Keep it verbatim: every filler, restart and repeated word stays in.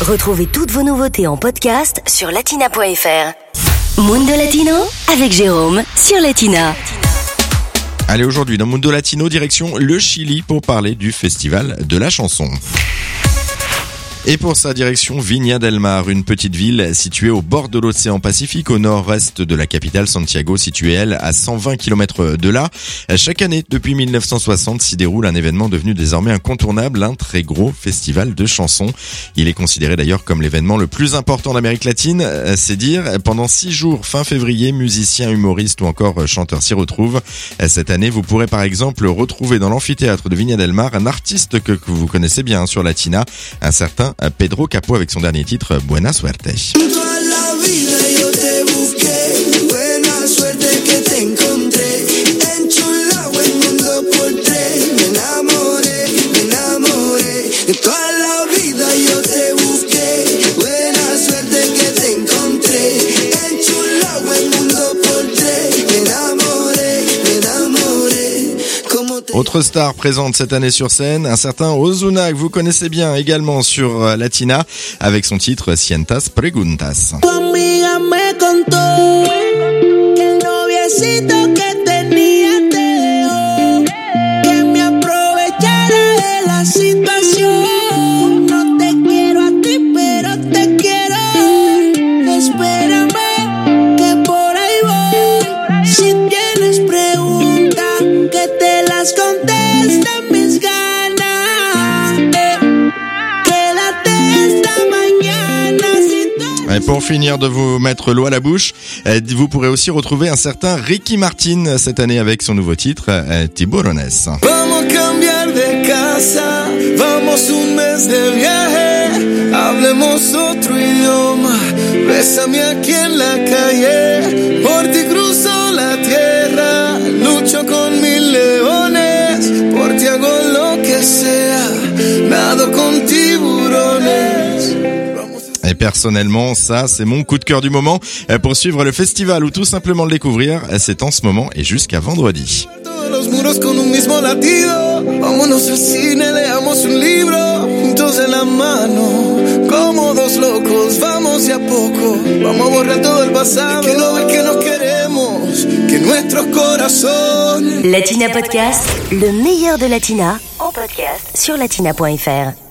Retrouvez toutes vos nouveautés en podcast sur latina point f r. Mundo Latino avec Jérôme sur Latina. Allez, aujourd'hui dans Mundo Latino, direction le Chili pour parler du festival de la chanson. Et pour sa direction, Viña del Mar, une petite ville située au bord de l'océan Pacifique, au nord-est de la capitale Santiago, située elle à cent vingt kilomètres de là. Chaque année, depuis mille neuf cent soixante, s'y déroule un événement devenu désormais incontournable, un très gros festival de chansons. Il est considéré d'ailleurs comme l'événement le plus important d'Amérique latine, c'est dire. Pendant six jours, fin février, musiciens, humoristes ou encore chanteurs s'y retrouvent. Cette année, vous pourrez par exemple retrouver dans l'amphithéâtre de Viña del Mar un artiste que vous connaissez bien sur Latina, un certain Pedro Capo avec son dernier titre Buena Suerte. Autre star présente cette année sur scène, un certain Ozuna que vous connaissez bien également sur Latina avec son titre Cientas Preguntas. Et pour finir de vous mettre l'eau à la bouche, vous pourrez aussi retrouver un certain Ricky Martin cette année avec son nouveau titre Tiburones. Vamos cambiar de casa, vamos un mes de viaje, hablemos otro idioma, bésame aquí en la calle, por ti cruzo la tierra, lucho con mis leones, por ti hago lo que sea, nado con tiburones. Et personnellement, ça, c'est mon coup de cœur du moment. Pour suivre le festival ou tout simplement le découvrir, c'est en ce moment et jusqu'à vendredi. Latina Podcast, le meilleur de Latina, en podcast sur latina point f r.